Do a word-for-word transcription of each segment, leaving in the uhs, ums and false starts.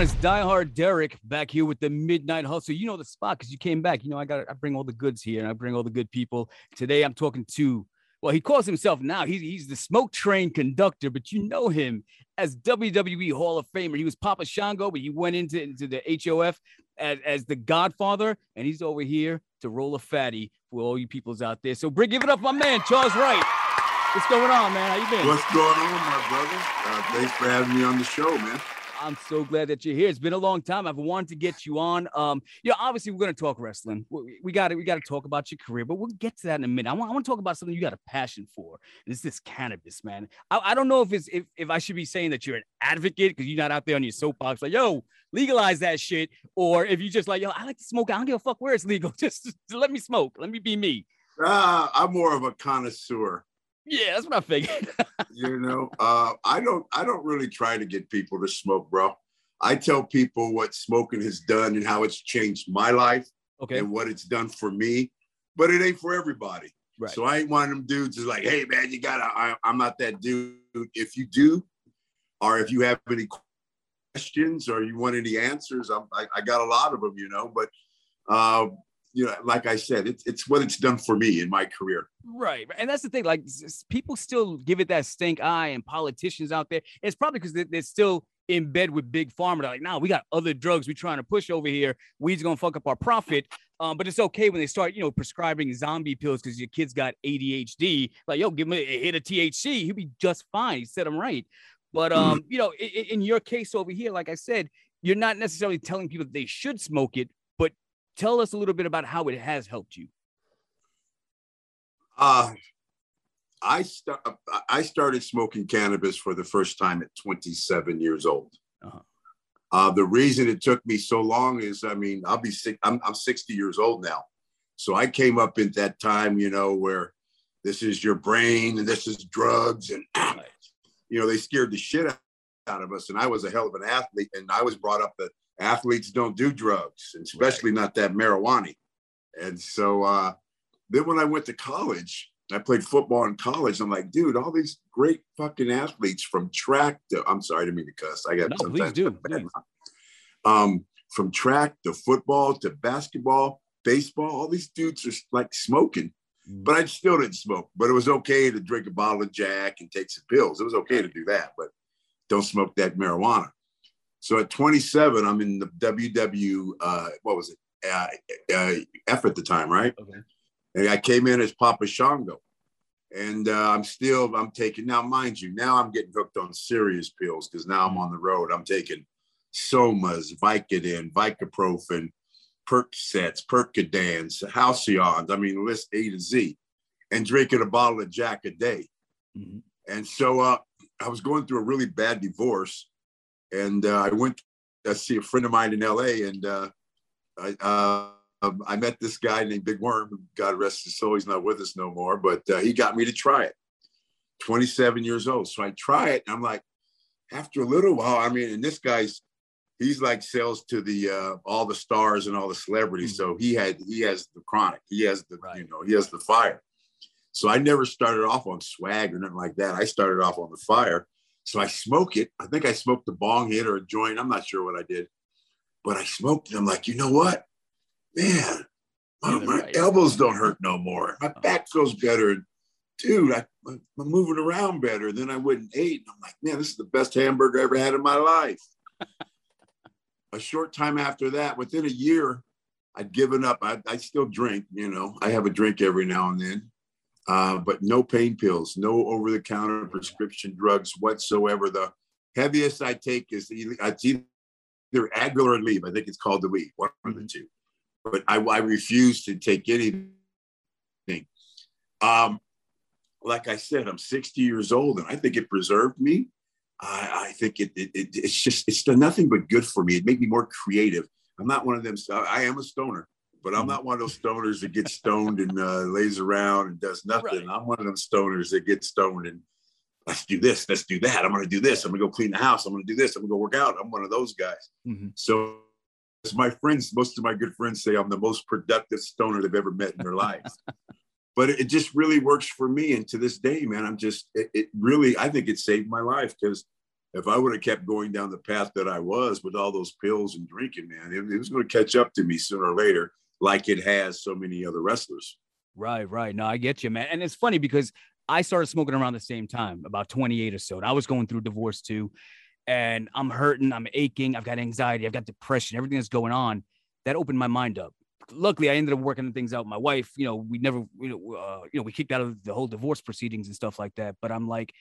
It's Diehard Derek back here with the Midnight Hustle. You know the spot because you came back. You know, I got I bring all the goods here and I bring all the good people. Today I'm talking to, well, he calls himself now. He's, he's the Smoke Train conductor, but you know him as W W E Hall of Famer. He was Papa Shango, but he went into, into the H O F as, as the Godfather, and he's over here to roll a fatty for all you peoples out there. So bring, give it up, my man, Charles Wright. What's going on, man? How you been? What's going on, my brother? Uh, thanks for having me on the show, man. I'm so glad that you're here. It's been a long time. I've wanted to get you on. Um, you know, obviously we're going to talk wrestling. We, we got to, we got to talk about your career, but we'll get to that in a minute. I want, I want to talk about something you got a passion for. And it's this cannabis, man. I, I don't know if it's, if, if I should be saying that you're an advocate because you're not out there on your soapbox, like, yo, legalize that shit. Or if you just like, yo, I like to smoke. I don't give a fuck where it's legal. Just, just let me smoke. Let me be me. Uh, I'm more of a connoisseur. Yeah, that's what I figured. you know, uh, I don't I don't really try to get people to smoke, bro. I tell people what smoking has done and how it's changed my life okay. and what it's done for me, but it ain't for everybody. Right. So I ain't one of them dudes is like, hey, man, you gotta, I, I'm not that dude. If you do, or if you have any questions or you want any answers, I'm, I, I got a lot of them, you know, but uh you know, like I said, it's it's what it's done for me in my career. Right. And that's the thing. Like, people still give it that stink eye, and politicians out there, it's probably because they're, they're still in bed with Big Pharma. They're like, nah, we got other drugs we're trying to push over here. Weed's going to fuck up our profit. Um, but it's okay when they start, you know, prescribing zombie pills because your kid's got A D H D. Like, yo, give him a hit of T H C. He'll be just fine. He said I'm right. But, um, mm-hmm. you know, in, in your case over here, like I said, you're not necessarily telling people that they should smoke it. Tell us a little bit about how it has helped you. Uh, I, st- I started smoking cannabis for the first time at twenty-seven years old. Uh-huh. Uh, the reason it took me so long is, I mean, I'll be sick. I'm, I'm sixty years old now. So I came up at that time, you know, where this is your brain and this is drugs. And, right. you know, they scared the shit out of us. And I was a hell of an athlete. And I was brought up that athletes don't do drugs, especially right. not that marijuana. And so uh, then when I went to college, I played football in college. I'm like, dude, all these great fucking athletes from track to, I'm sorry, I didn't mean to cuss. I got no, sometimes. Please do. Please. Um, from track to football to basketball, baseball, all these dudes are like smoking. Mm. But I still didn't smoke. But it was okay to drink a bottle of Jack and take some pills. It was okay to do that, but don't smoke that marijuana. So at twenty-seven, I'm in the W W, uh, what was it, uh, uh, F at the time, right? Okay. And I came in as Papa Shango. And uh, I'm still, I'm taking, now mind you, now I'm getting hooked on serious pills because now I'm on the road. I'm taking Somas, Vicodin, Vicoprofen, Percocets, Percodans, Halcyons. I mean, list A to Z. And drinking a bottle of Jack a day. Mm-hmm. And so uh, I was going through a really bad divorce. And uh, I went to see a friend of mine in L A, and uh, I, uh, I met this guy named Big Worm. God rest his soul, he's not with us no more, but uh, he got me to try it. twenty-seven years old. So I try it, and I'm like, after a little while, I mean, and this guy's, he's like sells to the uh, all the stars and all the celebrities. Mm-hmm. So he had, he has the chronic, he has the, right. you know, he has the fire. So I never started off on swag or nothing like that. I started off on the fire. So I smoke it. I think I smoked a bong hit or a joint. I'm not sure what I did, but I smoked it. I'm like, you know what, man, my, my right. elbows don't hurt no more. My back feels better. Dude, I, I'm moving around better than I would in eight. And I'm like, man, this is the best hamburger I ever had in my life. A short time after that, within a year, I'd given up. I, I still drink, you know, I have a drink every now and then. Uh, but no pain pills, no over-the-counter prescription drugs whatsoever. The heaviest I take is either, it's either Advil or Aleve. I think it's called Aleve, one of the two. But I, I refuse to take anything. Um, like I said, I'm sixty years old, and I think it preserved me. I, I think it, it, it it's just it's done nothing but good for me. It made me more creative. I'm not one of them. I am a stoner. But I'm not one of those stoners that gets stoned and uh, lays around and does nothing. Right. I'm one of them stoners that gets stoned and let's do this, let's do that. I'm going to do this. I'm going to go clean the house. I'm going to do this. I'm going to go work out. I'm one of those guys. Mm-hmm. So as my friends, most of my good friends say, I'm the most productive stoner they've ever met in their lives. But it just really works for me. And to this day, man, I'm just, it, it really, I think it saved my life, because if I would have kept going down the path that I was with all those pills and drinking, man, it, it was going to catch up to me sooner or later, like it has so many other wrestlers. Right, right. No, I get you, man. And it's funny because I started smoking around the same time, about twenty-eight or so. And I was going through divorce too. And I'm hurting, I'm aching, I've got anxiety, I've got depression, everything that's going on. That opened my mind up. Luckily, I ended up working things out. My wife, you know, we never, you know, uh, you know, we kicked out of the whole divorce proceedings and stuff like that. But I'm like,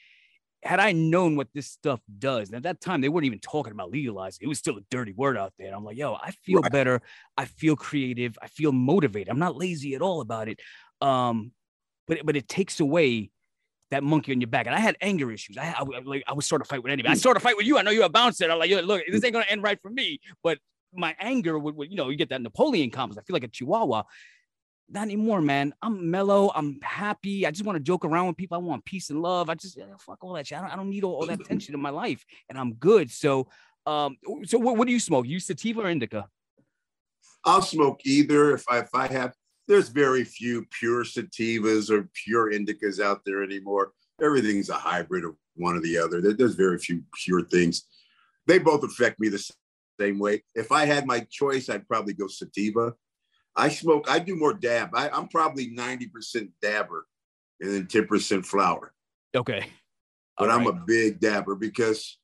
had I known what this stuff does, and at that time, they weren't even talking about legalizing. It was still a dirty word out there. And I'm like, yo, I feel right. better. I feel creative. I feel motivated. I'm not lazy at all about it. Um, but, but it takes away that monkey on your back. And I had anger issues. I, I, like, I would start a fight with anybody. I started a fight with you. I know you're a bouncer. I'm like, yo, look, this ain't going to end right for me. But my anger would, would, you know, you get that Napoleon complex. I feel like a chihuahua. Not anymore, man. I'm mellow. I'm happy. I just want to joke around with people. I want peace and love. I just, fuck all that shit. I don't, I don't need all, all that tension in my life, and I'm good. So, um, so what, what do you smoke? You sativa or indica? I'll smoke either. If I, if I have, there's very few pure sativas or pure indicas out there anymore. Everything's a hybrid of one or the other. There, there's very few pure things. They both affect me the same. Same way. If I had my choice, I'd probably go sativa. I smoke, I do more dab. I, I'm probably ninety percent dabber and then ten percent flower. Okay. But all I'm right. a big dabber, because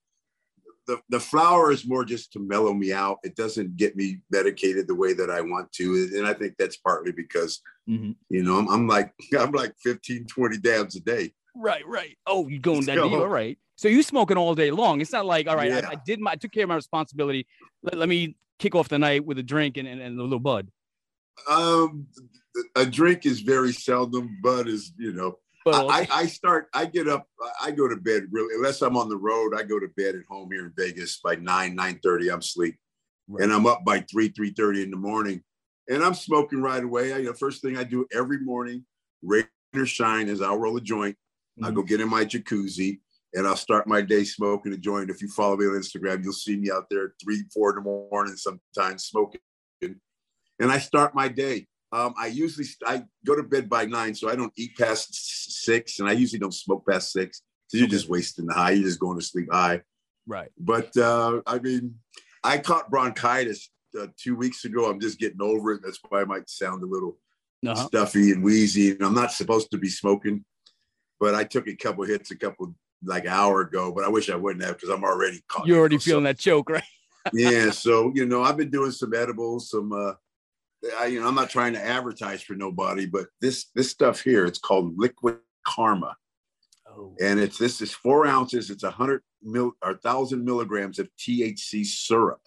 the, the flower is more just to mellow me out. It doesn't get me medicated the way that I want to. And I think that's partly because, mm-hmm. you know, I'm, I'm like, I'm like fifteen, twenty dabs a day. Right, right. Oh, you're going that deep. All right. So you smoking all day long. It's not like, all right, yeah. I, I did my, I took care of my responsibility. Let, let me kick off the night with a drink and, and, and a little bud. Um, a drink is very seldom. Bud is, you know, well, I, I start, I get up, I go to bed really, unless I'm on the road, I go to bed at home here in Vegas by nine, nine thirty, I'm asleep. Right. And I'm up by three, three thirty in the morning, and I'm smoking right away. I, you know, first thing I do every morning, rain or shine, is I'll roll a joint. Mm-hmm. I'll go get in my jacuzzi. And I'll start my day smoking a joint. If you follow me on Instagram, you'll see me out there three, four in the morning sometimes smoking. And I start my day. Um, I usually I go to bed by nine, so I don't eat past six, and I usually don't smoke past six. So you're just wasting the high. You're just going to sleep high. Right. But uh, I mean, I caught bronchitis uh, two weeks ago. I'm just getting over it. That's why I might sound a little uh-huh. stuffy and wheezy. And I'm not supposed to be smoking, but I took a couple hits, a couple. like an hour ago, but I wish I wouldn't have, because I'm already caught. You're already feeling that choke, right? Yeah. So, you know, I've been doing some edibles, some, uh, I, you know, I'm not trying to advertise for nobody, but this, this stuff here, it's called Liquid Karma. Oh. And it's, this is four ounces. It's a hundred mil or a thousand milligrams of T H C syrup.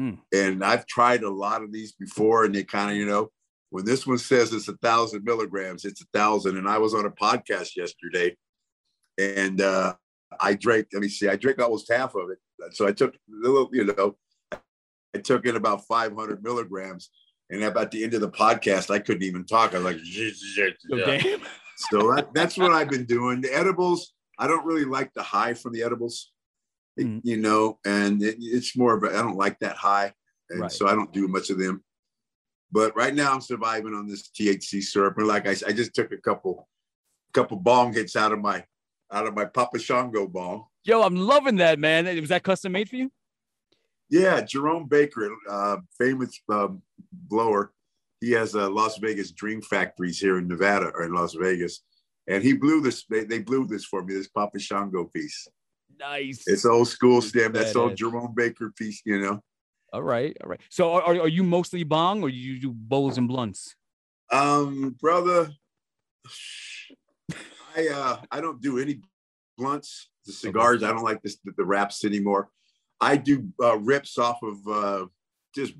Mm. And I've tried a lot of these before, and they kind of, you know, when this one says it's a thousand milligrams, it's a thousand. And I was on a podcast yesterday, and uh, I drank, let me see, I drank almost half of it. So I took, little, you know, I took in about five hundred milligrams. And about the end of the podcast, I couldn't even talk. I was like, okay. So that, that's what I've been doing. The edibles, I don't really like the high from the edibles, mm. you know, and it, it's more of a, I don't like that high. And right. so I don't do much of them. But right now I'm surviving on this T H C syrup. And like I said, I just took a couple, couple bong hits out of my, out of my Papa Shango bomb. Yo, I'm loving that, man. Was that custom made for you? Yeah, Jerome Baker, uh, famous um, blower. He has a Las Vegas Dream Factories here in Nevada, or in Las Vegas. And he blew this, they, they blew this for me, this Papa Shango piece. Nice. It's old school stem. That's, That's old Jerome Baker piece, you know? All right, all right. So are, are you mostly bong, or you do bowls and blunts? Um, brother... I, uh, I don't do any blunts, the cigars. I don't like this, the, the wraps anymore. I do uh, rips off of uh, just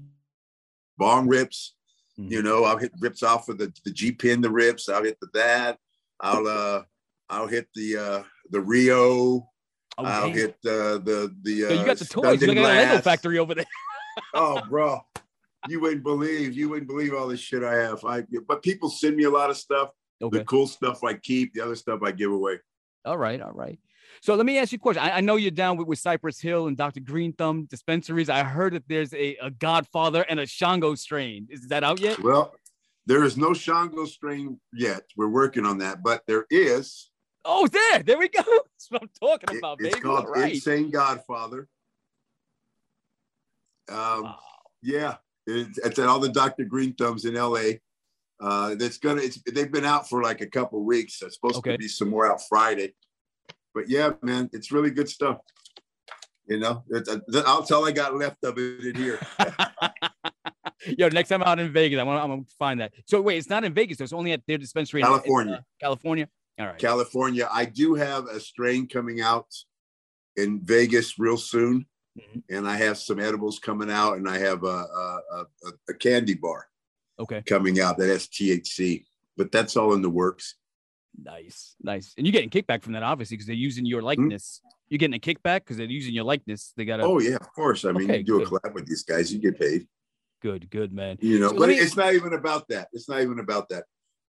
bong rips. Mm-hmm. You know, I'll hit rips off of the, the G-Pin, the rips. I'll hit the that. I'll uh, I'll hit the uh, the Rio. Okay. I'll hit uh, the the. Uh, so you got the toys. You got a Lego factory over there. Oh, bro, you wouldn't believe you wouldn't believe all this shit I have. I but people send me a lot of stuff. Okay. The cool stuff I keep, the other stuff I give away. All right. All right. So let me ask you a question. I, I know you're down with, with Cypress Hill and Doctor Green Thumb dispensaries. I heard that there's a, a Godfather and a Shango strain. Is that out yet? Well, there is no Shango strain yet. We're working on that, but there is. Oh, there. There we go. That's what I'm talking about, it, it's baby. It's called right. Insane Godfather. Um, wow. Yeah. It, it's at all the Doctor Green Thumbs in L A. Uh, that's gonna. It's, they've been out for like a couple of weeks. It's supposed okay. to be some more out Friday. But yeah, man, it's really good stuff. You know, it's, that's all I got left of it in here. Yo, next time I'm out in Vegas, I want. I'm gonna find that. So wait, it's not in Vegas. So it's only at their dispensary, California. In, uh, California. All right. California. I do have a strain coming out in Vegas real soon, mm-hmm. and I have some edibles coming out, and I have a a, a, a candy bar. Okay. Coming out that has T H C, but that's all in the works. Nice, nice. And you're getting kickback from that, obviously, because they're using your likeness. Mm-hmm. You're getting a kickback because they're using your likeness. They got. Oh yeah, of course. I mean, okay, you do good. a collab with these guys, you get paid. Good, good, man. You know, so but me... it's not even about that. It's not even about that.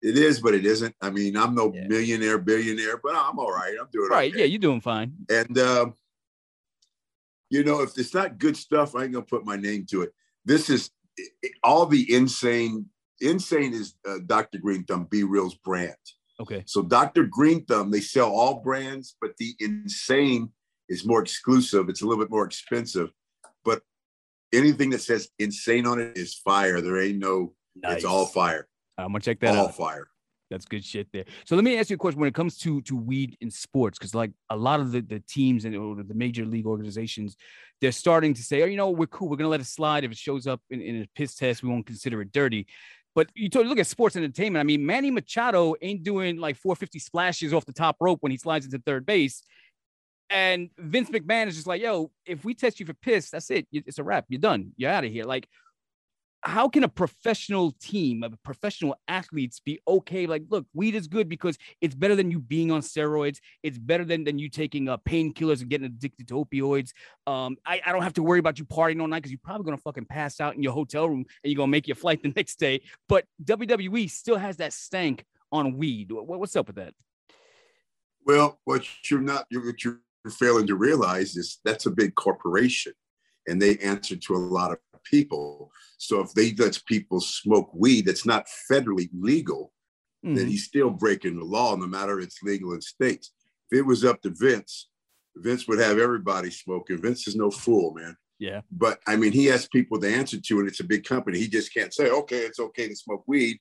It is, but it isn't. I mean, I'm no yeah. millionaire, billionaire, but I'm all right. I'm doing all right. Okay. Yeah, you're doing fine. And um, you know, if it's not good stuff, I ain't gonna put my name to it. This is. All the insane, insane is uh, Doctor Green Thumb, B Real's brand. Okay. So Doctor Green Thumb, they sell all brands, but the insane is more exclusive. It's a little bit more expensive, but anything that says insane on it is fire. There ain't no, nice. It's all fire. I'm gonna check that all out. All fire. That's good shit there. So let me ask you a question when it comes to, to weed in sports, because like a lot of the, the teams and or the major league organizations, they're starting to say, oh, you know, we're cool. We're going to let it slide. If it shows up in, in a piss test, we won't consider it dirty. But you told, look at sports entertainment. I mean, Manny Machado ain't doing like four fifty splashes off the top rope when he slides into third base. And Vince McMahon is just like, yo, if we test you for piss, that's it. It's a wrap. You're done. You're out of here. Like, how can a professional team of professional athletes be okay? Like, look, weed is good because it's better than you being on steroids. It's better than, than you taking uh, painkillers and getting addicted to opioids. Um, I, I don't have to worry about you partying all night because you're probably going to fucking pass out in your hotel room and you're going to make your flight the next day. But W W E still has that stank on weed. What, what's up with that? Well, what you're not, what you're failing to realize is that's a big corporation and they answer to a lot of people. So if they let people smoke weed that's not federally legal, mm-hmm. then he's still breaking the law, no matter if it's legal in states. If it was up to Vince, Vince would have everybody smoking. Vince is no fool, man. Yeah. But I mean, he has people to answer to, and it's a big company. He just can't say, okay, it's okay to smoke weed,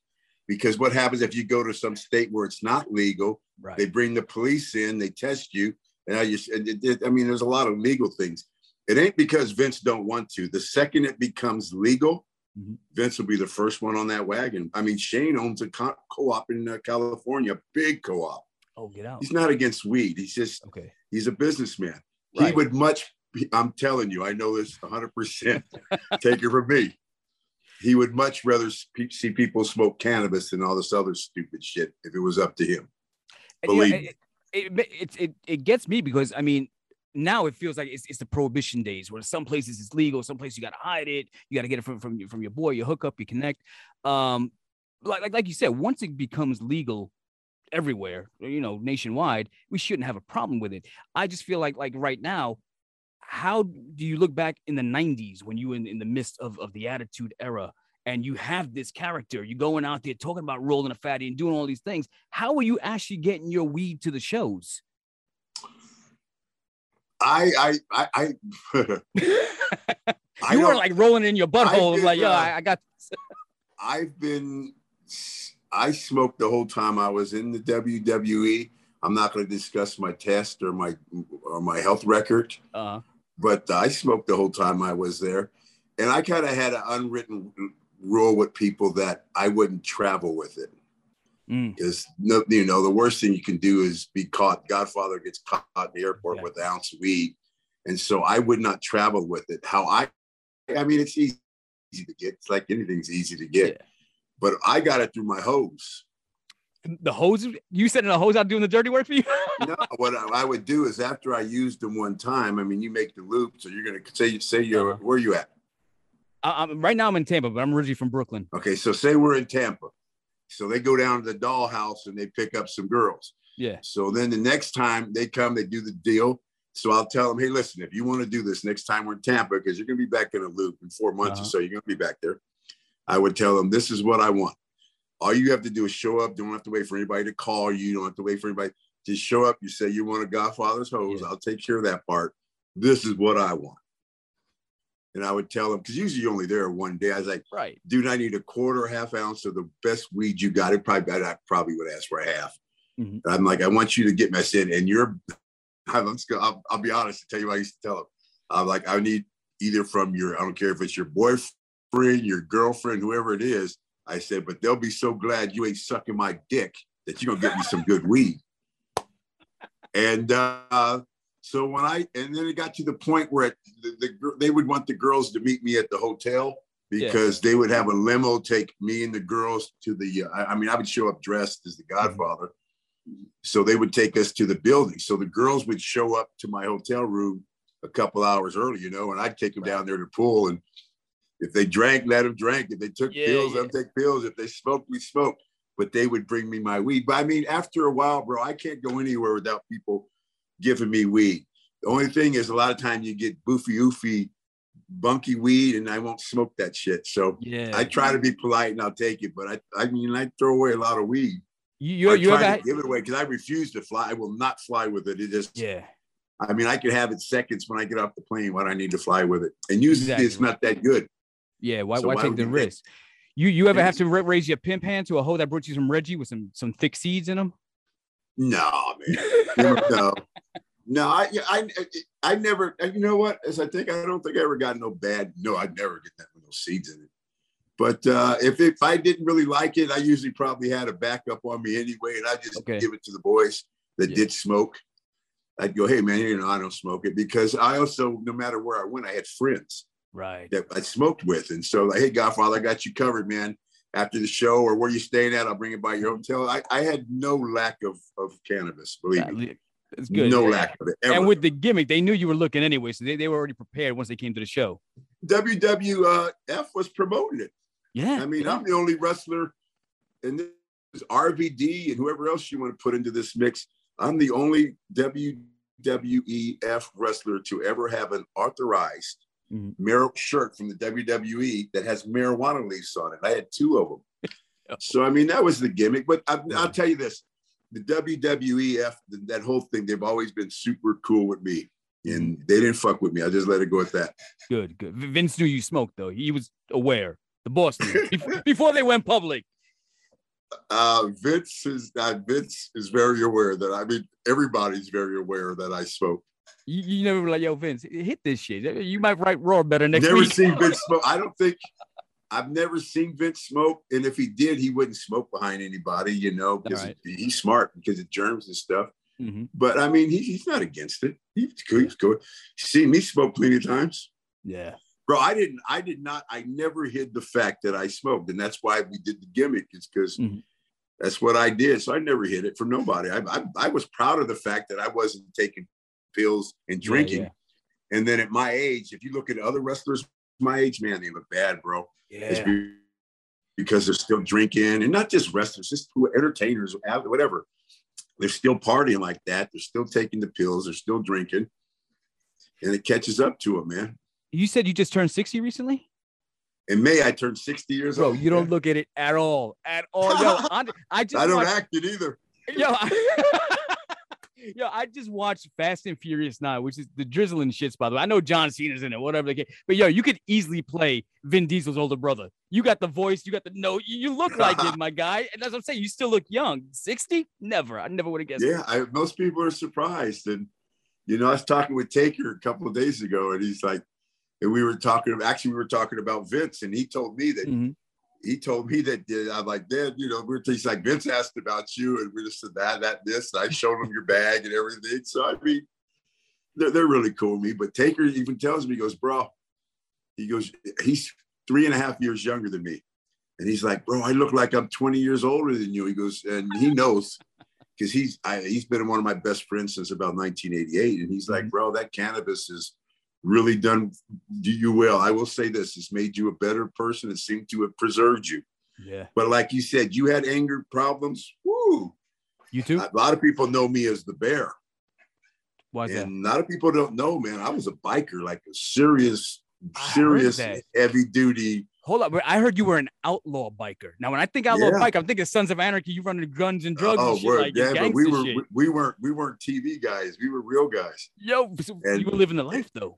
because what happens if you go to some state where it's not legal? Right. They bring the police in, they test you, and I just, I mean, there's a lot of legal things. It ain't because Vince don't want to. The second it becomes legal, mm-hmm. Vince will be the first one on that wagon. I mean, Shane owns a co- co-op in uh, California, a big co-op. Oh, get out. He's not against weed. He's just, okay. he's a businessman. Right. He would much, be, I'm telling you, I know this one hundred percent, take it from me. He would much rather sp- see people smoke cannabis than all this other stupid shit if it was up to him. And Believe you know, it, me. It, it, it, it gets me because, I mean, now it feels like it's, it's the prohibition days where some places it's legal, some places you got to hide it. You got to get it from, from, your, from your boy, your hookup, your connect. Um, like, like, like you said, once it becomes legal everywhere, you know, nationwide, we shouldn't have a problem with it. I just feel like, like right now, how do you look back in the nineties when you were in, in the midst of, of the Attitude Era and you have this character, you're going out there talking about rolling a fatty and doing all these things. How are you actually getting your weed to the shows? I I I I You were like rolling in your butthole been, like yo uh, I, I got this. I've been I smoked the whole time I was in the W W E. I'm not going to discuss my test or my or my health record. Uh-huh. But I smoked the whole time I was there. And I kind of had an unwritten rule with people that I wouldn't travel with it. Because, mm. you know, the worst thing you can do is be caught. Godfather gets caught in the airport yeah. with an ounce of weed. And so I would not travel with it. How I, I mean, it's easy to get. It's like anything's easy to get. Yeah. But I got it through my hose. The hose? You said in a hose out doing the dirty work for you? No, what I would do is after I used them one time, I mean, you make the loop. So you're going to say, say you're, uh-huh. where are you at? I, I'm, right now I'm in Tampa, but I'm originally from Brooklyn. Okay, so say we're in Tampa. So they go down to the dollhouse and they pick up some girls. Yeah. So then the next time they come, they do the deal. So I'll tell them, hey, listen, if you want to do this next time we're in Tampa, because you're going to be back in a loop in four months uh-huh. or so, you're going to be back there. I would tell them, this is what I want. All you have to do is show up. Don't have to wait for anybody to call you. You don't have to wait for anybody. Just show up. You say you want a Godfather's hose. Yeah. I'll take care of that part. This is what I want. And I would tell them, because usually you're only there one day. I was like, right. dude, I need a quarter, half ounce of the best weed you got. It probably, I probably would ask for a half. Mm-hmm. I'm like, I want you to get my sin. And you're, I'm just gonna, I'll, I'll be honest and tell you what I used to tell them. I'm like, I need either from your, I don't care if it's your boyfriend, your girlfriend, whoever it is. I said, but they'll be so glad you ain't sucking my dick that you're going to get me some good weed. And uh, so when I, and then it got to the point where it, the, the, they would want the girls to meet me at the hotel because yeah. they would have a limo take me and the girls to the, uh, I mean, I would show up dressed as the Godfather. Mm-hmm. So they would take us to the building. So the girls would show up to my hotel room a couple hours early, you know, and I'd take them right. down there to the pool. And if they drank, let them drink. If they took yeah, pills, yeah. let them take pills. If they smoked, we smoked. But they would bring me my weed. But I mean, after a while, bro, I can't go anywhere without people giving me weed. The only thing is a lot of time you get boofy, oofy, bunky weed, and I won't smoke that shit. So yeah, I try yeah. to be polite and I'll take it. But I I mean, I throw away a lot of weed. You, you ever had- give it away because I refuse to fly. I will not fly with it. It just, yeah. I mean, I could have it seconds when I get off the plane when I need to fly with it. And usually exactly. it's not that good. Yeah, why, so why, why take the risk? Think? You you ever have to raise your pimp hand to a hoe that brought you some Reggie with some some thick seeds in them? No, man. no, no. I I I never. You know what? As I think, I don't think I ever got no bad. No, I'd never get that with no seeds in it. But uh, if if I didn't really like it, I usually probably had a backup on me anyway, and I just okay. give it to the boys that yeah. did smoke. I'd go, hey man, you know I don't smoke it because I also no matter where I went, I had friends. Right. That I smoked with. And so like, hey, Godfather, I got you covered, man. After the show or where you staying at, I'll bring it by your hotel. I, I had no lack of, of cannabis, believe yeah, me. It's good. No yeah. lack of it. Ever. And with the gimmick, they knew you were looking anyway. So they, they were already prepared once they came to the show. W W F was promoting it. Yeah. I mean, yeah. I'm the only wrestler and this is R V D and whoever else you want to put into this mix. I'm the only W W E F wrestler to ever have an authorized Mar- shirt from the W W E that has marijuana leaves on it. I had two of them. So, I mean, that was the gimmick. But I, I'll tell you this, the W W E F, that whole thing, they've always been super cool with me. And they didn't fuck with me. I just let it go at that. Good, good. Vince knew you smoked, though. He was aware. The boss knew. Before they went public. Uh, Vince is uh, Vince is very aware that, I mean, everybody's very aware that I smoke. You, you never were like, yo, Vince, hit this shit. You might write Raw better next never week. Never seen Vince smoke. I don't think I've never seen Vince smoke. And if he did, he wouldn't smoke behind anybody, you know, because right. he, he's smart because of germs and stuff. Mm-hmm. But I mean, he, he's not against it. He's cool. He's cool. You see me smoke plenty of times. Yeah. Bro, I didn't, I did not, I never hid the fact that I smoked. And that's why we did the gimmick. It's because mm-hmm. that's what I did. So I never hid it from nobody. I, I, I was proud of the fact that I wasn't taking pills and drinking. Yeah, yeah. And then at my age, if you look at other wrestlers my age, man, they look bad, bro. Yeah. It's because they're still drinking and not just wrestlers, just entertainers, whatever. They're still partying like that. They're still taking the pills. They're still drinking. And it catches up to them, man. You said you just turned sixty recently? In May, I turned sixty years old. Bro, you don't look at it at all. At all. Yo, I, just I don't watched... act it either. Yo, I... Yo, I just watched Fast and Furious nine, which is the drizzling shits, by the way. I know John Cena's in it, whatever they get. But, yo, you could easily play Vin Diesel's older brother. You got the voice. You got the note. You look like it, my guy. And that's what I'm saying. You still look young. sixty? Never. I never would have guessed. Yeah, I, most people are surprised. And, you know, I was talking with Taker a couple of days ago, and he's like, and we were talking, actually, we were talking about Vince, and he told me that mm-hmm. He told me that I'm like, Dad, you know, we're he's like Vince asked about you, and we're just that, that, this. And I showed him your bag and everything. So I mean, they're they're really cool with me. But Taker even tells me, he goes, bro, he goes, he's three and a half years younger than me, and he's like, bro, I look like I'm twenty years older than you. He goes, and he knows because he's I, he's been one of my best friends since about nineteen eighty-eight, and he's like, bro, that cannabis is. Really done you well. I will say this, it's made you a better person. It seemed to have preserved you. Yeah. But like you said, you had anger problems. Woo. You too? A lot of people know me as the Bear. Why is that? And a lot of people don't know, man. I was a biker, like a serious, serious, heavy duty. Hold up. I heard you were an outlaw biker. Now, when I think outlaw yeah. biker, I'm thinking Sons of Anarchy. You running guns and drugs oh, and shit. Like yeah, but we, were, shit. We, we, weren't, we weren't T V guys. We were real guys. Yo, so and, you were living the life, though.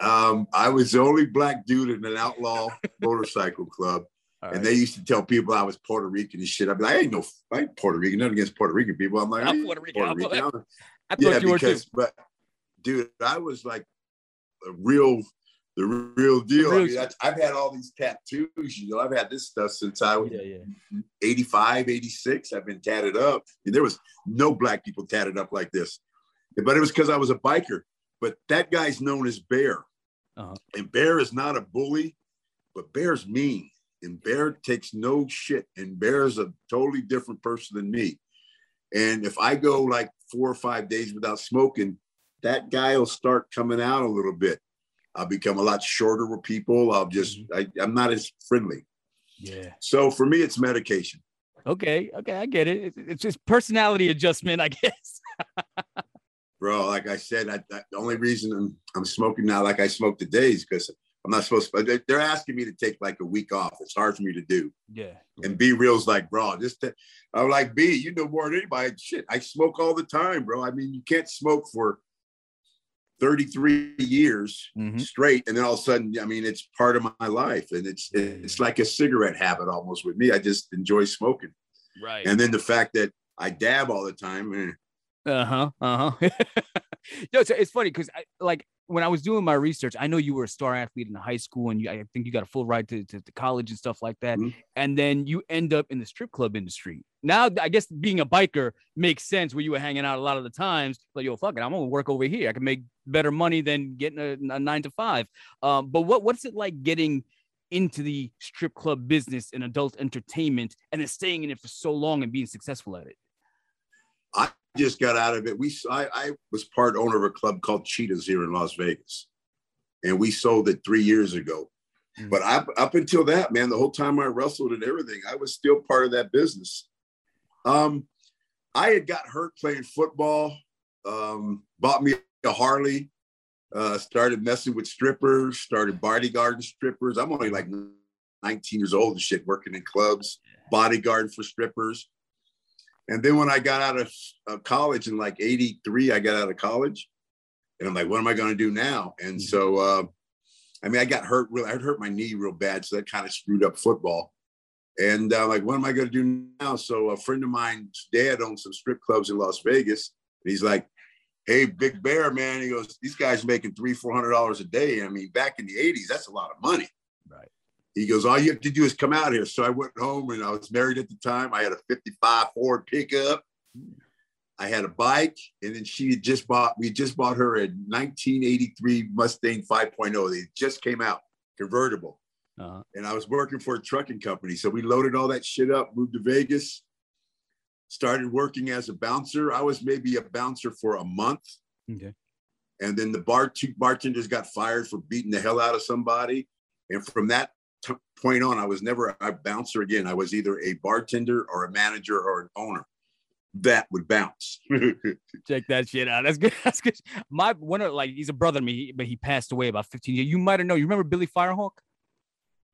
Um, I was the only black dude in an outlaw motorcycle club. Right. And they used to tell people I was Puerto Rican and shit. I'm like, I ain't no I ain't Puerto Rican. Nothing against Puerto Rican people. I'm like, I'm I Puerto Rican. Puerto Rican. I thought, I thought yeah, you because, were too. But, dude, I was like a real, the real deal. The real I mean, I, I've had all these tattoos. You know, I've had this stuff since I was yeah, yeah. eighty-five, eighty-six. I've been tatted up. And there was no black people tatted up like this. But it was because I was a biker. But that guy's known as Bear. Uh-huh. And Bear is not a bully, but Bear's mean. And Bear takes no shit. And Bear's a totally different person than me. And if I go like four or five days without smoking, that guy will start coming out a little bit. I'll become a lot shorter with people. I'll just, I, I'm not as friendly. Yeah. So for me, it's medication. Okay. Okay. I get it. It's just personality adjustment, I guess. Bro, like I said, I, I, the only reason I'm, I'm smoking now like I smoke today is because I'm not supposed to. They're asking me to take like a week off. It's hard for me to do. Yeah. And B Real's like, bro, just I'm like, B, you know more than anybody. Shit, I smoke all the time, bro. I mean, you can't smoke for thirty-three years mm-hmm. straight, and then all of a sudden, I mean, it's part of my life, and it's yeah. it's like a cigarette habit almost with me. I just enjoy smoking. Right. And then the fact that I dab all the time. Eh. Uh-huh. Uh-huh. No, so it's funny because like when I was doing my research, I know you were a star athlete in high school, and you, I think you got a full ride to, to, to college and stuff like that. Mm-hmm. And then you end up in the strip club industry. Now, I guess being a biker makes sense where you were hanging out a lot of the times. Like, yo, fuck it, I'm going to work over here. I can make better money than getting a, a nine to five. Um, but what what's it like getting into the strip club business and adult entertainment and then staying in it for so long and being successful at it? I just got out of it. We, I, I was part owner of a club called Cheetahs here in Las Vegas, and we sold it three years ago. Mm-hmm. But I, up until that, man, the whole time I wrestled and everything, I was still part of that business. Um, I had got hurt playing football, um, bought me a Harley, uh, started messing with strippers, started bodyguarding strippers. I'm only like nineteen years old and shit, working in clubs, bodyguard for strippers. And then when I got out of, of college in like eighty-three, I got out of college and I'm like, what am I going to do now? And so, uh, I mean, I got hurt real, I hurt my knee real bad. So that kind of screwed up football. And uh, like, what am I going to do now? So a friend of mine's dad owns some strip clubs in Las Vegas. And he's like, hey, Big Bear, man. He goes, these guys making three, four hundred dollars a day. I mean, back in the eighties, that's a lot of money. Right. He goes, all you have to do is come out here. So I went home and I was married at the time. I had a fifty-five Ford pickup. I had a bike. And then she had just bought, we just bought her a nineteen eighty-three Mustang five point oh. They just came out, convertible. Uh-huh. And I was working for a trucking company. So we loaded all that shit up, moved to Vegas, started working as a bouncer. I was maybe a bouncer for a month. Okay. And then the bar, two bartenders got fired for beating the hell out of somebody. And from that point on, I was never a bouncer again. I was either a bartender or a manager or an owner that would bounce. Check that shit out. That's good. That's good. My one, like, he's a brother to me, but he passed away about fifteen years. You might have known. You remember Billy Firehawk?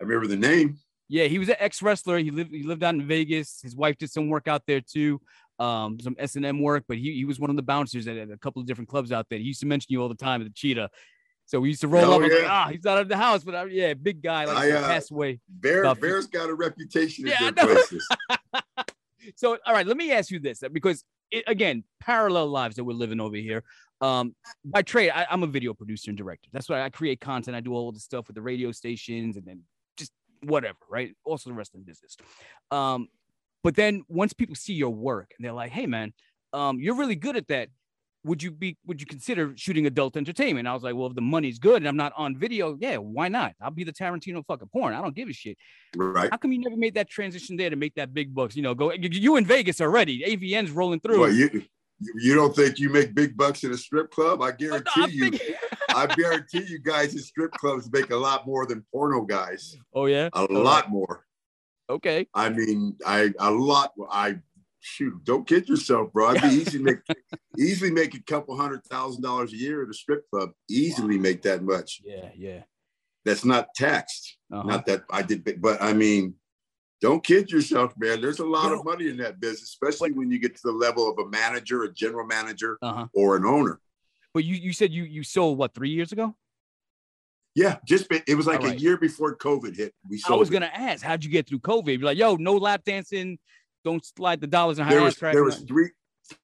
I remember the name. Yeah, he was an ex-wrestler. He lived. He lived out in Vegas. His wife did some work out there too, um, some S and M work. But he he was one of the bouncers at, at a couple of different clubs out there. He used to mention you all the time at the Cheetah. So we used to roll oh, up and yeah. like, ah, he's out of the house. But I, yeah, big guy, like I, uh, passed away. Bear, Bear's got a reputation in yeah, good places. So, all right, let me ask you this, because, it, again, parallel lives that we're living over here. Um, by trade, I, I'm a video producer and director. That's why I create content. I do all of this stuff with the radio stations and then just whatever, right? Also the wrestling business. Um, but then once people see your work and they're like, hey, man, um, you're really good at that. Would you be, would you consider shooting adult entertainment? I was like, well, if the money's good and I'm not on video, yeah, why not? I'll be the Tarantino fucking porn. I don't give a shit. Right. How come you never made that transition there to make that big bucks? You know, go, you in Vegas already. A V N's rolling through. Well, you, you don't think you make big bucks in a strip club? I guarantee oh, no, you. Thinking... I guarantee you guys in strip clubs make a lot more than porno guys. Oh, yeah. A oh, lot right. more. Okay. I mean, I, a lot. I shoot, don't kid yourself, bro. I'd be easy to make easily make a couple hundred thousand dollars a year at a strip club. Easily wow. make that much. Yeah, yeah. That's not taxed. Uh-huh. Not that I did, but I mean, don't kid yourself, man. There's a lot no. of money in that business, especially when you get to the level of a manager, a general manager, uh-huh. or an owner. But you, you said you you sold what three years ago? Yeah, just been, it was like right. a year before COVID hit. We sold I was it. gonna ask, how'd you get through COVID? You're like, yo, no lap dancing. Don't slide the dollars in high ass track. There was three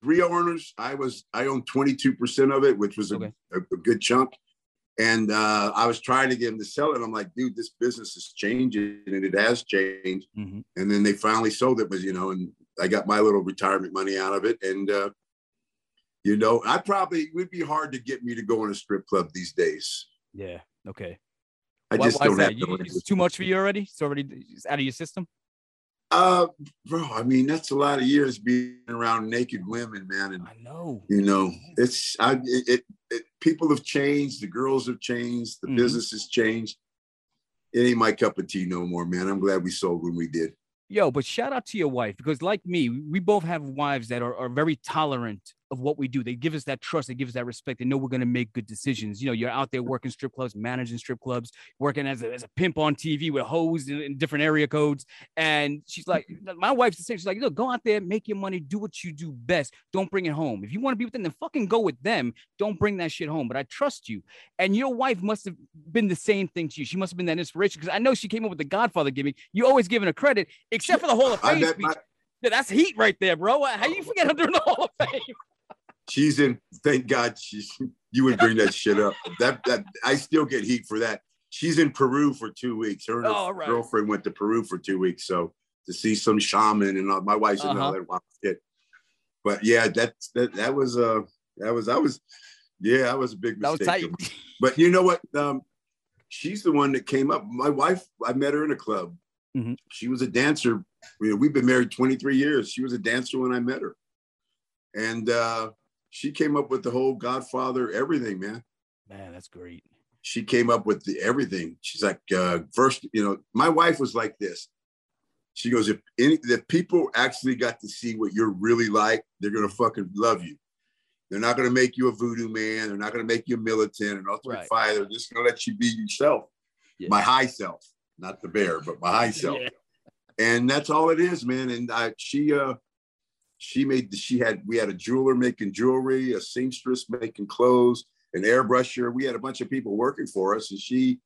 three owners. I was I owned twenty-two percent of it, which was a, okay. a, a good chunk. And uh, I was trying to get them to sell it. I'm like, dude, this business is changing, and it has changed. Mm-hmm. And then they finally sold it, but you know, and I got my little retirement money out of it. And uh, you know, I probably it would be hard to get me to go in a strip club these days. Yeah. Okay. I well, just well, don't I have you, it's too much for you already. It's already it's out of your system. Uh, bro, I mean, that's a lot of years being around naked women, man. And I know, you know, it's, I, it, it, it people have changed. The girls have changed. The mm-hmm. business has changed. It ain't my cup of tea no more, man. I'm glad we sold when we did. Yo, but shout out to your wife, because like me, we both have wives that are, are very tolerant of what we do. They give us that trust. They give us that respect. They know we're going to make good decisions. You know, you're out there working strip clubs, managing strip clubs, working as a, as a pimp on T V with hoes in, in different area codes. And she's like, my wife's the same. She's like, look, go out there, make your money, do what you do best. Don't bring it home. If you want to be with them, then fucking go with them. Don't bring that shit home. But I trust you. And your wife must have been the same thing to you. She must have been that inspiration, because I know she came up with the Godfather gimmick. You always giving her credit, except for the Hall of Fame speech. My- yeah, that's heat right there, bro. How you forget her during the Hall of Fame? She's in. Thank God, she's. You would bring that shit up. That that I still get heat for that. She's in Peru for two weeks. Her and oh, her right. girlfriend went to Peru for two weeks, so to see some shaman and all. My wife's in all that shit. But yeah, that that that was uh that was I was yeah I was a big mistake. That was tight. But you know what? Um, she's the one that came up. My wife, I met her in a club. Mm-hmm. She was a dancer. We've been married twenty-three years. She was a dancer when I met her, and uh, she came up with the whole Godfather everything, man. Man, that's great. She came up with the everything. She's like, uh, first, you know, my wife was like this. She goes, if any the people actually got to see what you're really like, they're gonna fucking love you. They're not gonna make you a voodoo man. They're not gonna make you a militant and ultimate right. fire. They're just gonna let you be yourself, yeah. my high self, not the bear, but my high self. Yeah. And that's all it is, man. And I, she, uh, she made, she had, we had a jeweler making jewelry, a seamstress making clothes, an airbrusher. We had a bunch of people working for us, and she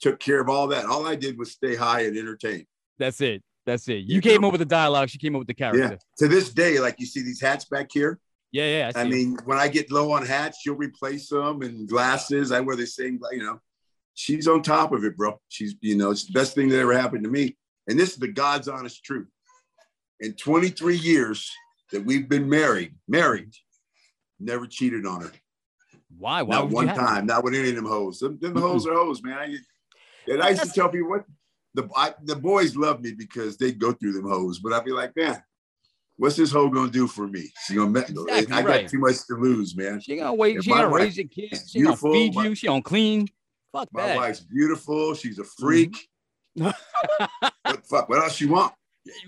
took care of all that. All I did was stay high and entertain. That's it. That's it. You, you came know? up with the dialogue. She came up with the character. Yeah. To this day, like you see these hats back here. Yeah, yeah. I, I mean, it. when I get low on hats, you'll replace them, and glasses. I wear the same, you know. She's on top of it, bro. She's, you know, it's the best thing that ever happened to me. And this is the God's honest truth. In twenty-three years that we've been married, married, never cheated on her. Why? Why? Not one time. Not with any of them hoes. Them, them hoes are hoes, man. I, and I used to tell people, what the I, the boys love me because they go through them hoes. But I'd be like, man, what's this hoe gonna do for me? She gonna exactly I got right. too much to lose, man. She gonna wait. And she gonna wife, raise your kids. She gonna feed you. My, she gonna clean. Fuck my that. My wife's beautiful. She's a freak. Mm-hmm. What fuck? What else you want?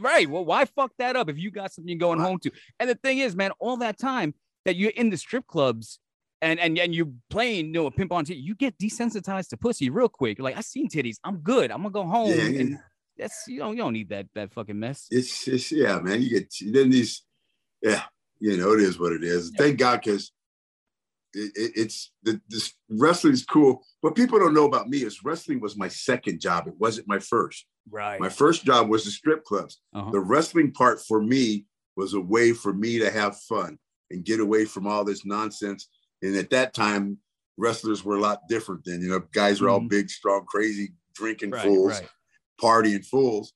Right. Well, why fuck that up if you got something you're going right. home to? And the thing is, man, all that time that you're in the strip clubs and and, and you're playing, you know, a pimp on T V, you get desensitized to pussy real quick. You're like, I seen titties. I'm good. I'm gonna go home. Yeah, yeah. And that's you don't you don't need that that fucking mess. It's it's yeah, man. You get then these, yeah, you know, it is what it is. Yeah. Thank God, because it, it, it's the this wrestling's cool. What people don't know about me is wrestling was my second job. It wasn't my first. Right. My first job was the strip clubs. Uh-huh. The wrestling part for me was a way for me to have fun and get away from all this nonsense. And at that time, wrestlers were a lot different than, you know, guys were all mm-hmm. big, strong, crazy, drinking right, fools, right. partying fools.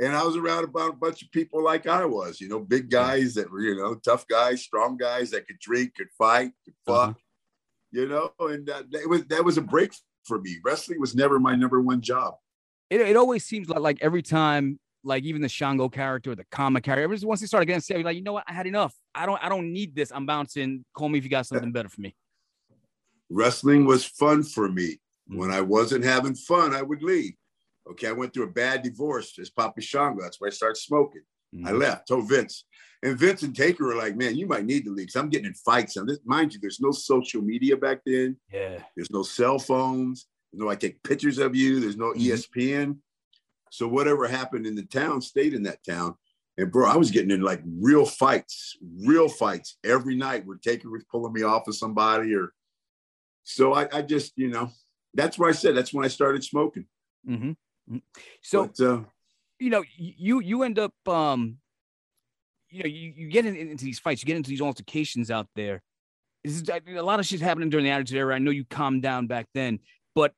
And I was around about a bunch of people like I was, you know, big guys that were, you know, tough guys, strong guys that could drink, could fight, could fuck. Uh-huh. You know, and that, that was that was a break for me. Wrestling was never my number one job. It it always seems like like every time, like even the Shango character or the Kama character, every once they started getting savvy, like, you know what, I had enough. I don't I don't need this. I'm bouncing. Call me if you got something better for me. Wrestling was fun for me. Mm-hmm. When I wasn't having fun, I would leave. Okay, I went through a bad divorce as Papa Shango. That's where I started smoking. Mm-hmm. I left, told Vince. And Vince and Taker were like, man, you might need to leave because I'm getting in fights. And this, mind you, there's no social media back then. Yeah. There's no cell phones. There's no, I take pictures of you. There's no mm-hmm. E S P N. So whatever happened in the town stayed in that town. And, bro, I was getting in, like, real fights, real fights every night where Taker was pulling me off of somebody. or So I, I just, you know, that's where I said that's when I started smoking. Mm-hmm. So, but, uh, you know, you you end up, um, you know, you, you get in, into these fights. You get into these altercations out there. Is, I mean, a lot of shit's happening during the Attitude Era. I know you calmed down back then. But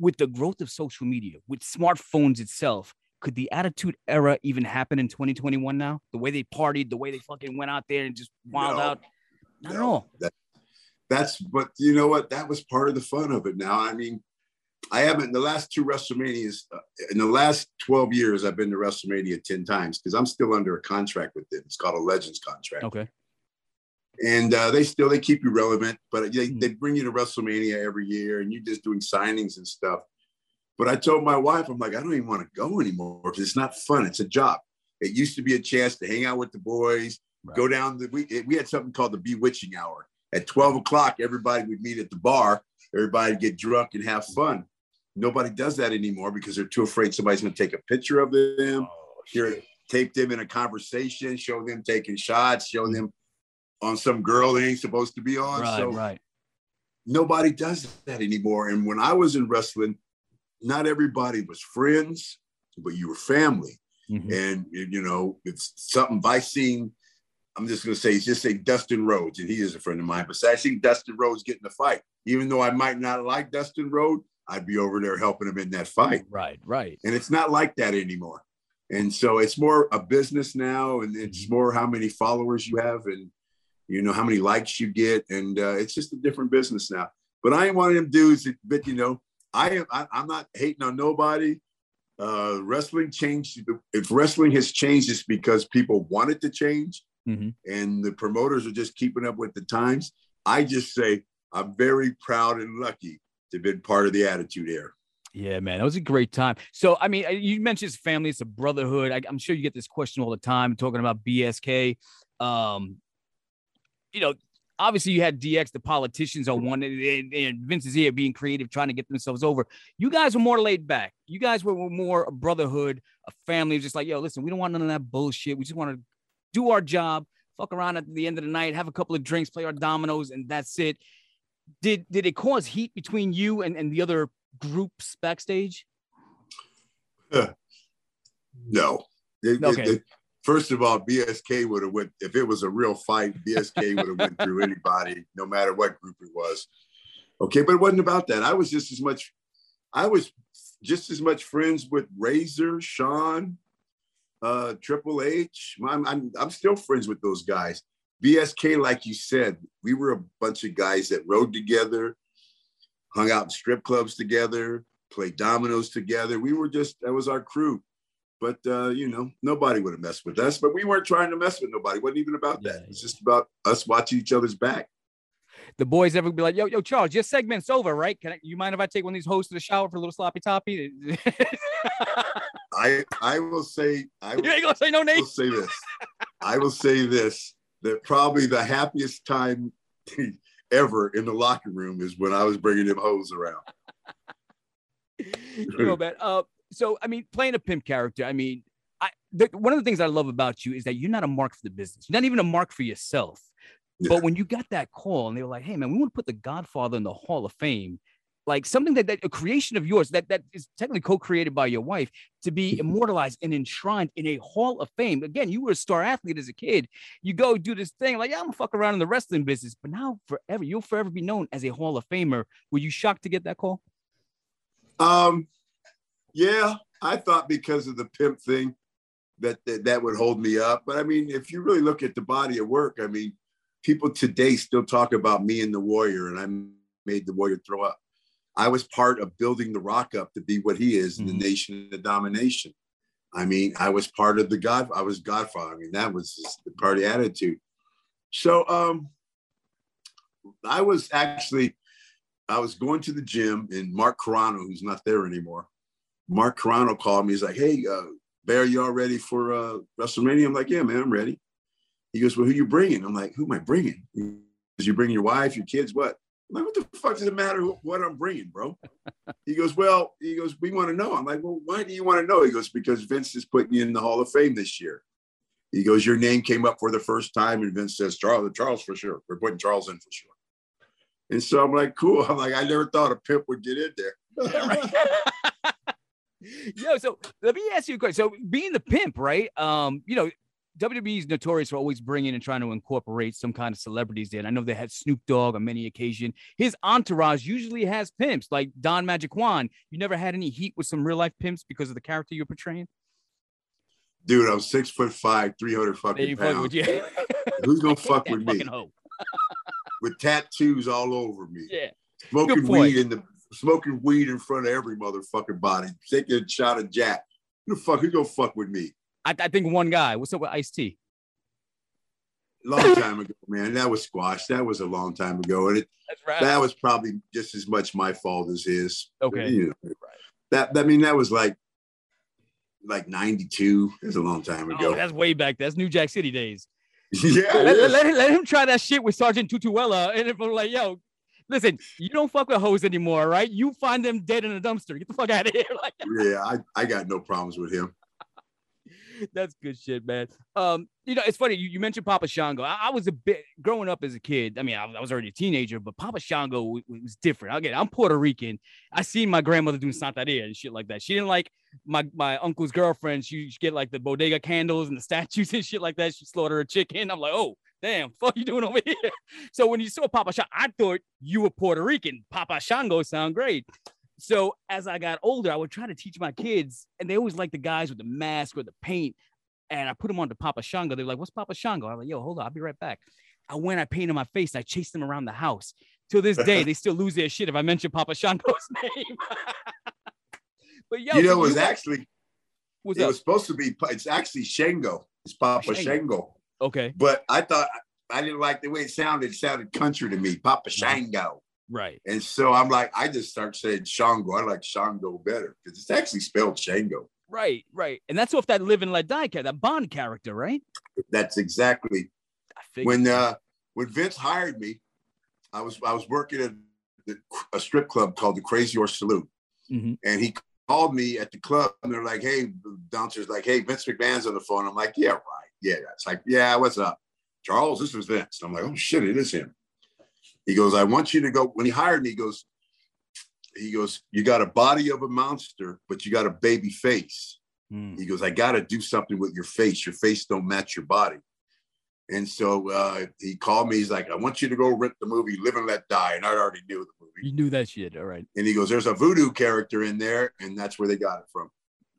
with the growth of social media, with smartphones itself, could the Attitude Era even happen in twenty twenty-one now? The way they partied, the way they fucking went out there and just wild no, out? Not no, at all. That, that's, but you know what? That was part of the fun of it now. I mean, I haven't, in the last two WrestleManias, uh, in the last twelve years, I've been to WrestleMania ten times because I'm still under a contract with them. It's called a Legends contract. Okay. And uh, they still, they keep you relevant, but they, they bring you to WrestleMania every year and you're just doing signings and stuff. But I told my wife, I'm like, I don't even want to go anymore because it's not fun. It's a job. It used to be a chance to hang out with the boys, right. go down. The, we, we had something called the bewitching hour. At twelve o'clock, everybody would meet at the bar. Everybody would get drunk and have fun. Nobody does that anymore because they're too afraid somebody's going to take a picture of them, oh, tape them in a conversation, show them taking shots, show them on some girl they ain't supposed to be on. Right, so right. Nobody does that anymore. And when I was in wrestling, not everybody was friends, but you were family. Mm-hmm. And, you know, it's something I seen, I'm just going to say, just say Dustin Rhodes, and he is a friend of mine, but I seen Dustin Rhodes get in a fight. Even though I might not like Dustin Rhodes, I'd be over there helping him in that fight. Right, right. And it's not like that anymore. And so it's more a business now, and it's more how many followers you have and, you know, how many likes you get. And uh, it's just a different business now. But I ain't one of them dudes that, but, you know, I am. I, I'm not hating on nobody. Uh, wrestling changed. If wrestling has changed, it's because people want it to change, mm-hmm. and the promoters are just keeping up with the times. I just say I'm very proud and lucky to have been part of the Attitude Era. Yeah, man, that was a great time. So, I mean, you mentioned it's family. It's a brotherhood. I, I'm sure you get this question all the time, talking about B S K. Um, you know, obviously, you had D X, the politicians are one, and, and Vince is here being creative, trying to get themselves over. You guys were more laid back. You guys were, were more a brotherhood, a family. Just like, yo, listen, we don't want none of that bullshit. We just want to do our job, fuck around at the end of the night, have a couple of drinks, play our dominoes, and that's it. Did did it cause heat between you and, and the other groups backstage? Uh, no. It, okay. It, it, First of all, B S K would have went, if it was a real fight, B S K would have went through anybody, no matter what group it was. Okay, but it wasn't about that. I was just as much, I was just as much friends with Razor, Sean, uh, Triple H. I'm, I'm, I'm still friends with those guys. B S K, like you said, we were a bunch of guys that rode together, hung out in strip clubs together, played dominoes together. We were just, that was our crew. But, uh, you know, nobody would have messed with us. But we weren't trying to mess with nobody. It wasn't even about that. Yeah, it's yeah. just about us watching each other's back. The boys ever be like, yo, yo, Charles, your segment's over, right? Can I, you mind if I take one of these hoes to the shower for a little sloppy toppy? I I will say. I will, you ain't going to say no name? I will say this. I will say this. That probably the happiest time ever in the locker room is when I was bringing them hoes around. You know, man. Uh, So, I mean, playing a pimp character, I mean, I, the, one of the things I love about you is that you're not a mark for the business. You're not even a mark for yourself. Yeah. But when you got that call and they were like, hey, man, we want to put the Godfather in the Hall of Fame, like something that, that a creation of yours that, that is technically co-created by your wife to be immortalized and enshrined in a Hall of Fame. Again, you were a star athlete as a kid. You go do this thing like, yeah, I'm going to fuck around in the wrestling business. But now forever, you'll forever be known as a Hall of Famer. Were you shocked to get that call? Um. Yeah, I thought because of the pimp thing that, that that would hold me up. But I mean, if you really look at the body of work, I mean, people today still talk about me and the Warrior, and I made the Warrior throw up. I was part of building the Rock up to be what he is in mm-hmm. the Nation of Domination. I mean, I was part of the God. I was Godfather. I mean, that was just the party attitude. So um, I was actually, I was going to the gym, and Mark Carano, who's not there anymore. Mark Carano called me. He's like, hey, uh, Bear, y'all ready for uh, WrestleMania? I'm like, yeah, man, I'm ready. He goes, well, who you bringing? I'm like, who am I bringing? He goes, you bring your wife, your kids, what? I'm like, what the fuck does it matter who, what I'm bringing, bro? He goes, well, he goes, we want to know. I'm like, well, why do you want to know? He goes, because Vince is putting you in the Hall of Fame this year. He goes, your name came up for the first time, and Vince says, Charles, Charles for sure. We're putting Charles in for sure. And so I'm like, cool. I'm like, I never thought a pimp would get in there. Yeah, right. Yo, so let me ask you a question. So being the pimp, right? Um, you know, W W E is notorious for always bringing and trying to incorporate some kind of celebrities in. I know they had Snoop Dogg on many occasions. His entourage usually has pimps, like Don Magic Juan. You never had any heat with some real life pimps because of the character you're portraying? Dude, I'm six foot five, three hundred fucking pounds. Fuck Who's gonna fuck with me? Hoe. With tattoos all over me. Yeah. Smoking weed in the smoking weed in front of every motherfucking body. Taking a shot of Jack. Who the fuck? Who's gonna fuck with me? I, I think one guy. What's up with Ice-T? Long time ago, man. That was squash. That was a long time ago, and it That's right. that was probably just as much my fault as his. Okay. But, you know, right. That I mean, that was like. Like ninety-two is a long time ago. Oh, that's way back. That's New Jack City days. Yeah. Let, let, let, him, let him try that shit with Sergeant Tutuela. And if we're like, yo, listen, you don't fuck with hoes anymore, right? You find them dead in a dumpster. Get the fuck out of here. Like, yeah, I, I got no problems with him. That's good shit, man. Um, you know, it's funny. You, you mentioned Papa Shango. I, I was a bit growing up as a kid. I mean, I, I was already a teenager, but Papa Shango was, was different. Again, I'm Puerto Rican. I seen my grandmother doing Santeria and shit like that. She didn't like my, my uncle's girlfriend. She, she get like the bodega candles and the statues and shit like that. She slaughtered a chicken. I'm like, oh, damn, fuck you doing over here? So when you saw Papa Shango, I thought you were Puerto Rican. Papa Shango sound great. So as I got older, I would try to teach my kids, and they always like the guys with the mask or the paint. And I put them on to Papa Shango. They were like, what's Papa Shango? I'm like, yo, hold on, I'll be right back. I went, I painted my face, I chased them around the house. Till this day, they still lose their shit if I mention Papa Shango's name. But yo, you know, it was actually, it up? was supposed to be, it's actually Shango. It's Papa Shango. Shango. Okay. But I thought, I didn't like the way it sounded. It sounded country to me, Papa Shango. Right. And so I'm like, I just start saying Shango. I like Shango better because it's actually spelled Shango. Right, right. And that's off that Live and Let Die, that Bond character, right? That's exactly. I think when uh, when Vince hired me, I was I was working at the, a strip club called the Crazy Horse Saloon. Mm-hmm. And he called me at the club and they're like, hey, the bouncer's like, hey, Vince McMahon's on the phone. I'm like, yeah, right. Yeah. It's like, yeah, what's up? Charles, this is Vince. I'm like, oh, shit, it is him. He goes, I want you to go. When he hired me, he goes, he goes, you got a body of a monster, but you got a baby face. Mm. He goes, I got to do something with your face. Your face don't match your body. And so uh, he called me. He's like, I want you to go rent the movie Live and Let Die. And I already knew the movie. You knew that shit. All right. And he goes, there's a voodoo character in there. And that's where they got it from.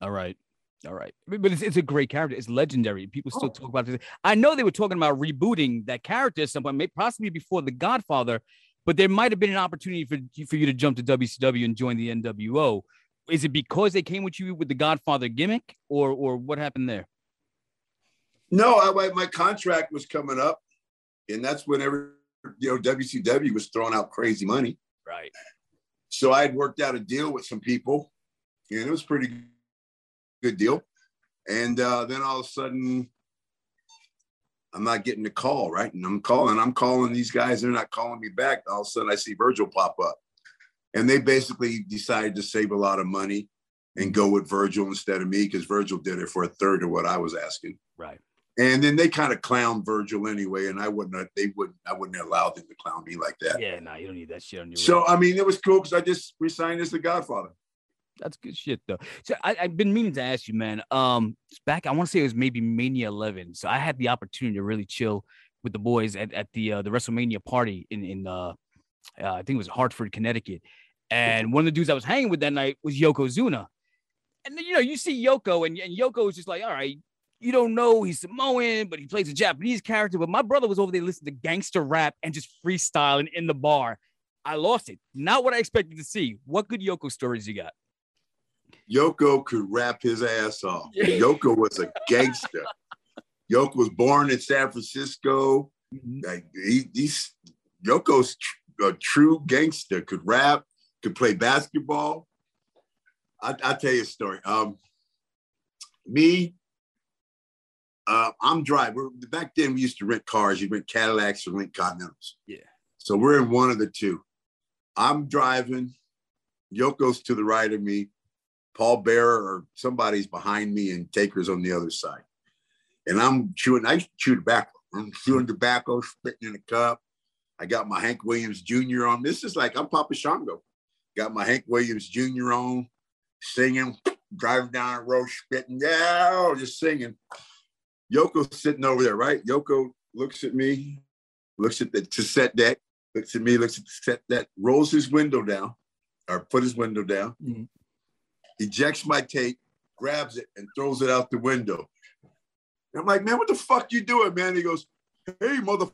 All right. All right. But it's, it's a great character. It's legendary. People still oh. talk about this. I know they were talking about rebooting that character at some point, possibly before The Godfather, but there might have been an opportunity for, for you to jump to W C W and join the N W O. Is it because they came with you with The Godfather gimmick, or or what happened there? No, I, my contract was coming up, and that's whenever, you know, W C W was throwing out crazy money. Right. So I had worked out a deal with some people, and it was pretty good. Good deal. And uh, then all of a sudden, I'm not getting the call, right? And I'm calling, I'm calling these guys. They're not calling me back. All of a sudden, I see Virgil pop up. And they basically decided to save a lot of money and go with Virgil instead of me because Virgil did it for a third of what I was asking. Right. And then they kind of clowned Virgil anyway. And I wouldn't, they wouldn't, I wouldn't allow them to clown me like that. Yeah, no, nah, you don't need that shit on your So, way. I mean, it was cool because I just resigned as The Godfather. That's good shit, though. So I, I've been meaning to ask you, man. Um, back, I want to say it was maybe Mania eleven. So I had the opportunity to really chill with the boys at, at the uh, the WrestleMania party in in uh, uh, I think it was Hartford, Connecticut. And one of the dudes I was hanging with that night was Yokozuna. And then, you know, you see Yoko, and, and Yoko is just like, all right, you don't know he's Samoan, but he plays a Japanese character. But my brother was over there listening to gangster rap and just freestyling in the bar. I lost it. Not what I expected to see. What good Yoko stories you got? Yoko could rap his ass off. Yoko was a gangster. Yoko was born in San Francisco. Like he, he's, Yoko's tr- a true gangster. Could rap. Could play basketball. I, I'll tell you a story. Um, Me, uh, I'm dry. We're, back then, we used to rent cars. You rent Cadillacs or rent Continentals. Yeah. So we're in one of the two. I'm driving. Yoko's to the right of me. Paul Bearer or somebody's behind me, and Taker's on the other side. And I'm chewing. I used to chew tobacco. I'm chewing tobacco, spitting in a cup. I got my Hank Williams Junior on. This is like, I'm Papa Shango. Got my Hank Williams Junior on, singing, driving down the road, spitting, yeah, just singing. Yoko's sitting over there, right? Yoko looks at me, looks at the cassette deck, looks at me, looks at the cassette deck, rolls his window down, or put his window down, mm-hmm. ejects my tape, grabs it, and throws it out the window. And I'm like, man, what the fuck you doing, man? And he goes, hey, motherfucker.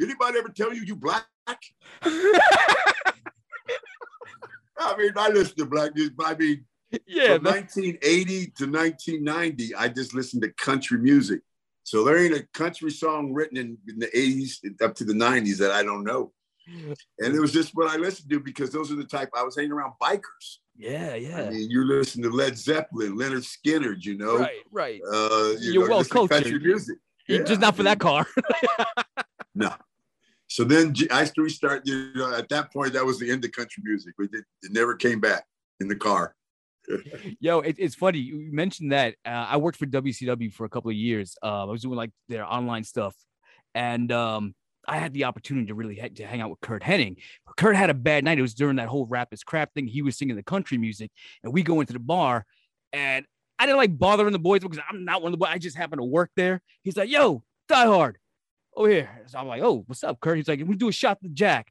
Anybody ever tell you you black? I mean, I listen to black music, but I mean, yeah, from nineteen eighty to nineteen ninety, I just listened to country music. So there ain't a country song written in, in the eighties up to the nineties that I don't know. And it was just what I listened to because those are the type I was hanging around bikers. Yeah, yeah. I mean, you listen to Led Zeppelin, Leonard Skinner, you know. Right, right. Uh, you You're know, well cultured. Country music. Yeah, just not for that car. No. So then I started, you know, at that point, that was the end of country music. We did, it never came back in the car. Yo, it, it's funny. You mentioned that. Uh, I worked for W C W for a couple of years. Uh, I was doing like their online stuff. And um, I had the opportunity to really ha- to hang out with Kurt Henning. But Kurt had a bad night. It was during that whole rap is crap thing. He was singing the country music. And we go into the bar. And I didn't like bothering the boys because I'm not one of the boys. I just happened to work there. He's like, yo, Die Hard. Over here. So I'm like, oh, what's up, Kurt? He's like, we do a shot to the jack,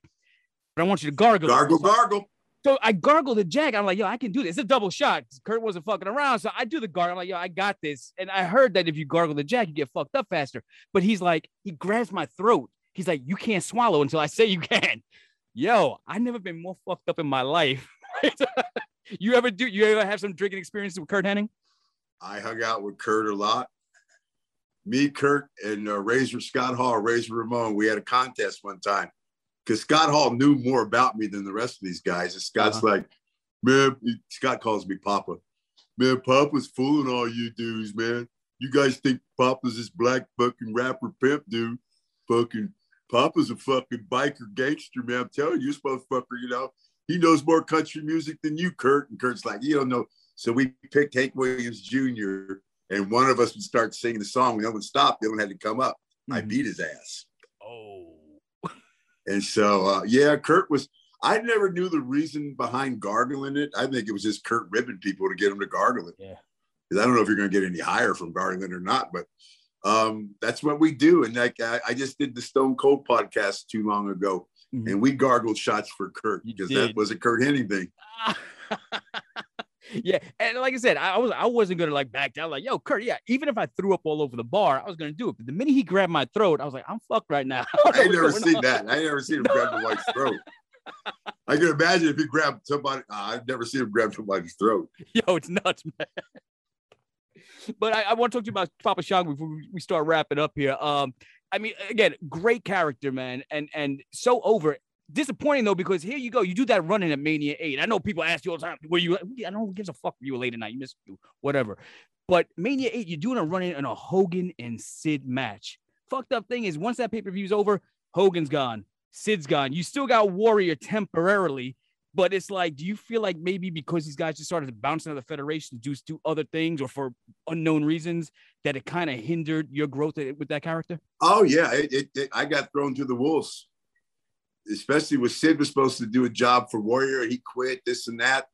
but I want you to gargle. Gargle, so, gargle. So I gargle the jack. I'm like, yo, I can do this. It's a double shot. Kurt wasn't fucking around. So I do the gargle. I'm like, yo, I got this. And I heard that if you gargle the jack, you get fucked up faster. But he's like, he grabs my throat. He's like, you can't swallow until I say you can. Yo, I've never been more fucked up in my life. You ever do, you ever have some drinking experiences with Kurt Henning? I hung out with Kurt a lot. Me, Kurt, and uh, Razor Scott Hall, Razor Ramon, we had a contest one time because Scott Hall knew more about me than the rest of these guys. And Scott's uh-huh. like, man, Scott calls me Papa. Man, Papa's fooling all you dudes, man. You guys think Papa's this black fucking rapper pimp dude. Fucking Papa's a fucking biker gangster, man. I'm telling you, this motherfucker, you know, he knows more country music than you, Kurt. And Kurt's like, you don't know. So we picked Hank Williams Junior And one of us would start singing the song. The other one stopped. The other one had to come up. Mm-hmm. I beat his ass. Oh. And so, uh, yeah, Kurt was, I never knew the reason behind gargling it. I think it was just Kurt ribbing people to get them to gargle it. Yeah. Because I don't know if you're going to get any higher from gargling or not, but um, that's what we do. And like, I, I just did the Stone Cold podcast too long ago, mm-hmm. and we gargled shots for Kurt because that was a Kurt Henning thing. Yeah, and like I said, I was I wasn't gonna like back down. Like, yo, Kurt, yeah. Even if I threw up all over the bar, I was gonna do it. But the minute he grabbed my throat, I was like, I'm fucked right now. I, I ain't never seen on. that. I ain't never seen him grab the wife's throat. I can imagine if he grabbed somebody. Uh, I've never seen him grab somebody's throat. Yo, it's nuts, man. But I, I want to talk to you about Papa Shango before we start wrapping up here. Um, I mean, again, great character, man, and and so over. Disappointing though, because here you go, you do that running at Mania eight. I know people ask you all the time, were you? I don't give a fuck if you were late at night, you missed you, whatever. But Mania eight, you're doing a run-in in a Hogan and Sid match. Fucked up thing is, once that pay-per-view's over, Hogan's gone, Sid's gone. You still got Warrior temporarily, but it's like, do you feel like maybe because these guys just started bouncing out of the Federation to do other things or for unknown reasons that it kind of hindered your growth with that character? Oh yeah, it, it, it, I got thrown to the wolves. Especially when Sid was supposed to do a job for Warrior. He quit, this and that.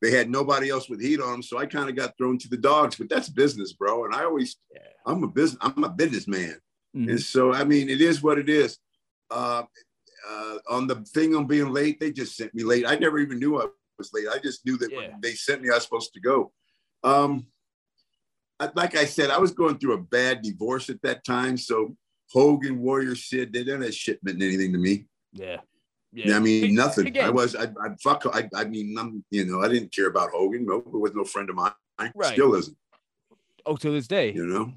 They had nobody else with heat on him, so I kind of got thrown to the dogs. But that's business, bro. And I always, yeah. I'm a business, I'm a businessman. Mm-hmm. And so, I mean, it is what it is. Uh, uh, on the thing on being late, they just sent me late. I never even knew I was late. I just knew that yeah. when they sent me, I was supposed to go. Um, I, like I said, I was going through a bad divorce at that time, so Hogan, Warrior, Sid, they didn't have shit meant anything to me. Yeah. yeah. I mean, nothing. Again. I was, I, I fuck, I, I mean, I'm, you know, I didn't care about Hogan. No, it was no friend of mine. Right. Still isn't. Oh, to this day. You know?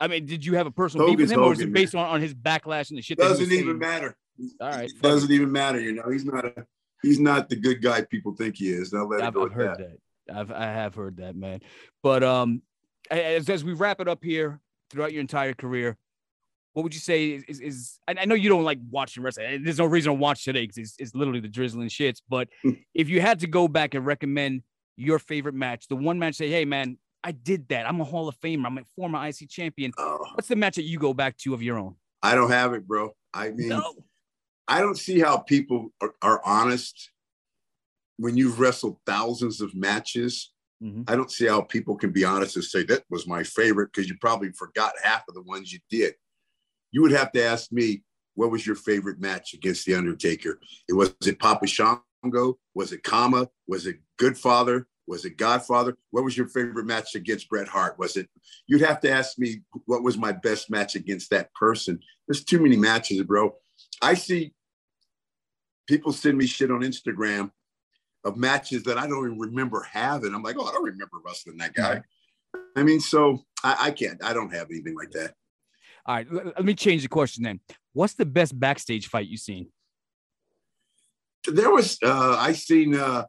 I mean, did you have a personal Hogan's beef with him, Hogan, or was it based on, on his backlash and the shit? Doesn't even saying? matter. All right. It doesn't even matter. You know, he's not a, he's not the good guy people think he is. I'll let I've, it go I've with heard that. that. I've, I have heard that, man. But um, as, as we wrap it up here, throughout your entire career, what would you say is, is, is I know you don't like watching wrestling. There's no reason to watch today because it's, it's literally the drizzling shits. But if you had to go back and recommend your favorite match, the one match, say, hey, man, I did that. I'm a Hall of Famer. I'm a former I C champion. Oh. What's the match that you go back to of your own? I don't have it, bro. I mean, no. I don't see how people are, are honest when you've wrestled thousands of matches. Mm-hmm. I don't see how people can be honest and say that was my favorite, because you probably forgot half of the ones you did. You would have to ask me, what was your favorite match against The Undertaker? It was, was it Papa Shango? Was it Kama? Was it Goodfather? Was it Godfather? What was your favorite match against Bret Hart? Was it? You'd have to ask me what was my best match against that person. There's too many matches, bro. I see people send me shit on Instagram of matches that I don't even remember having. I'm like, oh, I don't remember wrestling that guy. I mean, so I, I can't. I don't have anything like that. All right, let me change the question then. What's the best backstage fight you've seen? There was, uh, I seen, uh,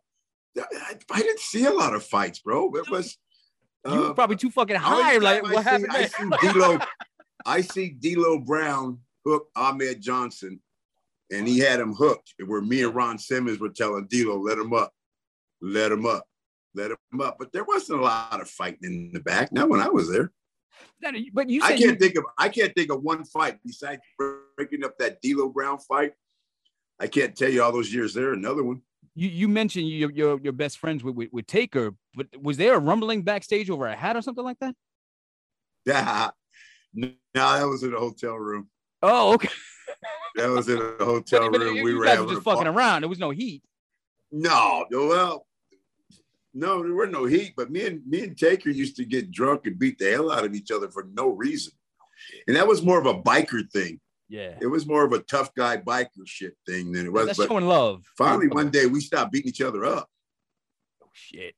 I, I didn't see a lot of fights, bro. It was. Uh, you were probably too fucking high. Like, what happened? I see D'Lo, I see D'Lo Brown hook Ahmed Johnson, and he had him hooked. Where me and Ron Simmons were telling D'Lo, let him up, let him up, let him up. But there wasn't a lot of fighting in the back. Not when I was there. But you said I can't you... think of I can't think of one fight besides breaking up that D'Lo Brown fight. I can't tell you all those years there. Another one. You you mentioned your your, your best friends with, with with Taker, but was there a rumbling backstage over a hat or something like that? Yeah, no, that was in a hotel room. Oh, okay. That was in a hotel but, room. But we were, guys were just fucking ball. around. There was no heat. No, well. No, there were no heat, but me and me and Taker used to get drunk and beat the hell out of each other for no reason. And that was more of a biker thing. Yeah. It was more of a tough guy biker shit thing than it was. That's but showing love. Finally, one day we stopped beating each other up. Oh shit.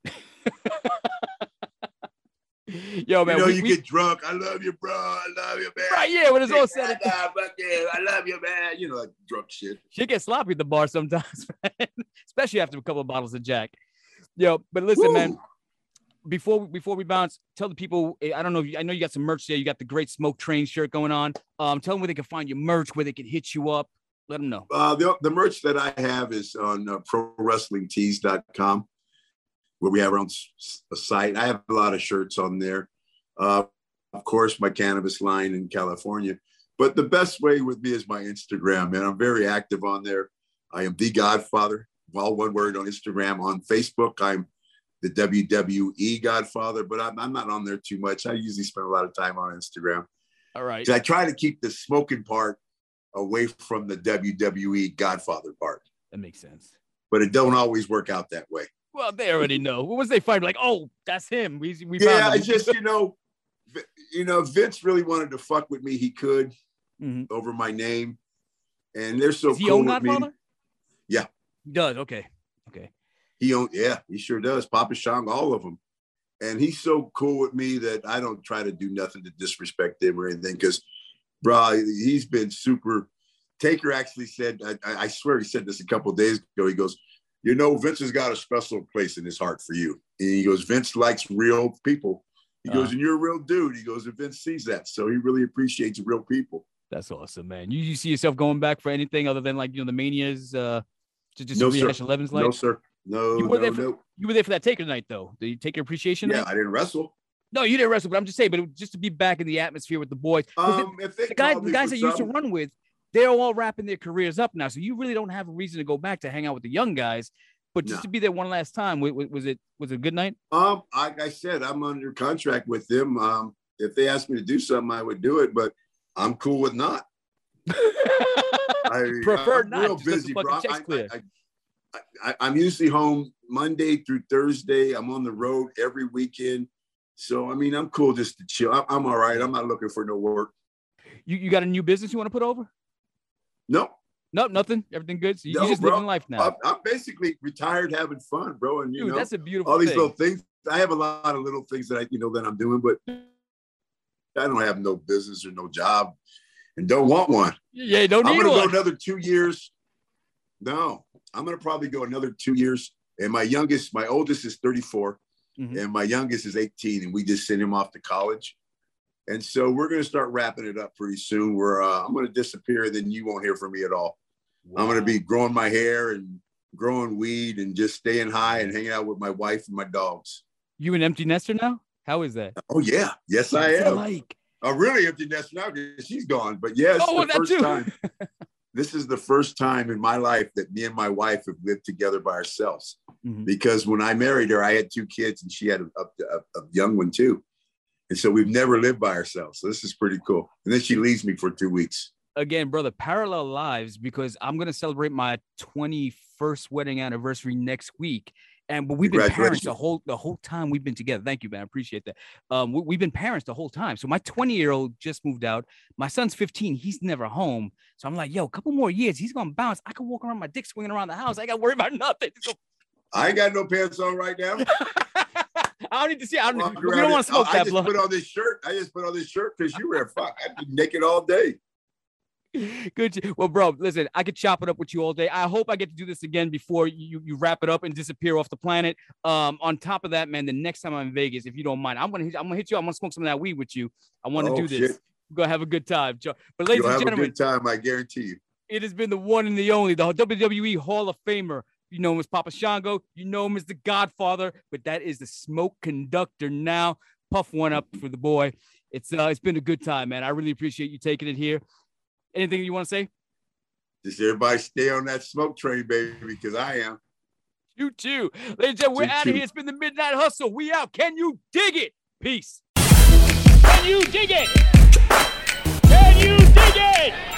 Yo, man. You know, we, you we... get drunk. I love you, bro. I love you, man. Right, yeah, when it's all said. I love you, man. You know, like drunk shit. Shit gets sloppy at the bar sometimes, man. Especially after a couple of bottles of Jack. Yo, but listen, Woo. man, before, before we bounce, tell the people, I don't know, if you, I know you got some merch there. You got the Great Smoke Train shirt going on. Um, tell them where they can find your merch, where they can hit you up. Let them know. Uh, the, the merch that I have is on uh, pro wrestling tees dot com, where we have our own s- site. I have a lot of shirts on there. Uh, of course, my cannabis line in California. But the best way with me is my Instagram, man. I'm very active on there. I am the Godfather. Well, one word on Instagram. On Facebook, I'm the W W E Godfather, but I'm, I'm not on there too much. I usually spend a lot of time on Instagram. All right. I try to keep the smoking part away from the W W E Godfather part. That makes sense. But it don't always work out that way. Well, they already know. What was they find? Like, oh, that's him. We, we yeah, found him. I just, you know, you know, Vince really wanted to fuck with me. He could mm-hmm. over my name. And they're so Is cool he own with Godfather? me. Yeah. He does. Okay. Okay. He own, yeah, he sure does. Papa Shango, all of them. And he's so cool with me that I don't try to do nothing to disrespect him or anything. Cause bro, he's been super. Taker actually said, I, I swear he said this a couple of days ago. He goes, you know, Vince has got a special place in his heart for you. And he goes, Vince likes real people. He uh-huh. goes, and you're a real dude. He goes, and Vince sees that. So he really appreciates real people. That's awesome, man. You, you see yourself going back for anything other than like, you know, the Manias, uh, To just no, rehash eleven's life? No, sir. No, you were, no, there for, no. you were there for that Taker night, though. Did you take your appreciation? Yeah, night? I didn't wrestle. No, you didn't wrestle, but I'm just saying, but it was just to be back in the atmosphere with the boys. Um, it, the, guy, the guys that you used to run with, they're all wrapping their careers up now, so you really don't have a reason to go back to hang out with the young guys. But just no. to be there one last time, was it was it a good night? Um, like I said, I'm under contract with them. Um, if they asked me to do something, I would do it, but I'm cool with not. I prefer I'm not real busy, bro. I, I, I, I, I'm usually home Monday through Thursday. I'm on the road every weekend. So, I mean, I'm cool just to chill. I'm, I'm all right. I'm not looking for no work. You you got a new business you want to put over? No. Nope, nothing. Everything good? So you, no, you're just bro. living life now. I'm, I'm basically retired having fun, bro. And, you Dude, know, that's a beautiful all these thing. little things. I have a lot of little things that I, you know, that I'm doing, but I don't have no business or no job. And don't want one. Yeah, don't need one. I'm going to go another two years. No, I'm going to probably go another two years. And my youngest, my oldest is thirty-four. Mm-hmm. And my youngest is eighteen, and we just sent him off to college. And so we're going to start wrapping it up pretty soon. We're uh, I'm going to disappear, and then you won't hear from me at all. Wow. I'm going to be growing my hair and growing weed and just staying high and hanging out with my wife and my dogs. You an empty nester now? How is that? Oh, yeah. Yes, What's I am. Like? A really empty nester now because she's gone. But yes, oh, the first time. This is the first time in my life that me and my wife have lived together by ourselves. Mm-hmm. Because when I married her, I had two kids and she had a, a, a young one too. And so we've never lived by ourselves. So this is pretty cool. And then she leaves me for two weeks. Again, brother, parallel lives, because I'm going to celebrate my twenty-first wedding anniversary next week. And but we've been parents the whole the whole time we've been together. Thank you, man. I appreciate that. Um, we, we've been parents the whole time. So my twenty-year-old just moved out. My son's fifteen. He's never home. So I'm like, yo, a couple more years. He's going to bounce. I can walk around my dick swinging around the house. I got to worry about nothing. So- I ain't got no pants on right now. I don't need to see. I don't, well, we don't want to smoke I, that I just blood. put on this shirt. I just put on this shirt because you were a fuck. I've been naked all day. Good. Well, bro, listen, I could chop it up with you all day. I hope I get to do this again before you, you wrap it up and disappear off the planet. Um, on top of that, man, the next time I'm in Vegas, if you don't mind, I'm gonna hit, I'm gonna hit you. I'm gonna smoke some of that weed with you. I want to oh, do this. Shit. We're gonna have a good time, Joe. But ladies You'll and gentlemen, have a good time. I guarantee you. It has been the one and the only, the W W E Hall of Famer. You know him as Papa Shango. You know him as the Godfather. But that is the smoke conductor now. Puff one up for the boy. It's uh, it's been a good time, man. I really appreciate you taking it here. Anything you want to say? Just everybody stay on that smoke train, baby, because I am. You too. Ladies and gentlemen, we're out of here. It's been the Midnight Hustle. We out. Can you dig it? Peace. Can you dig it? Can you dig it?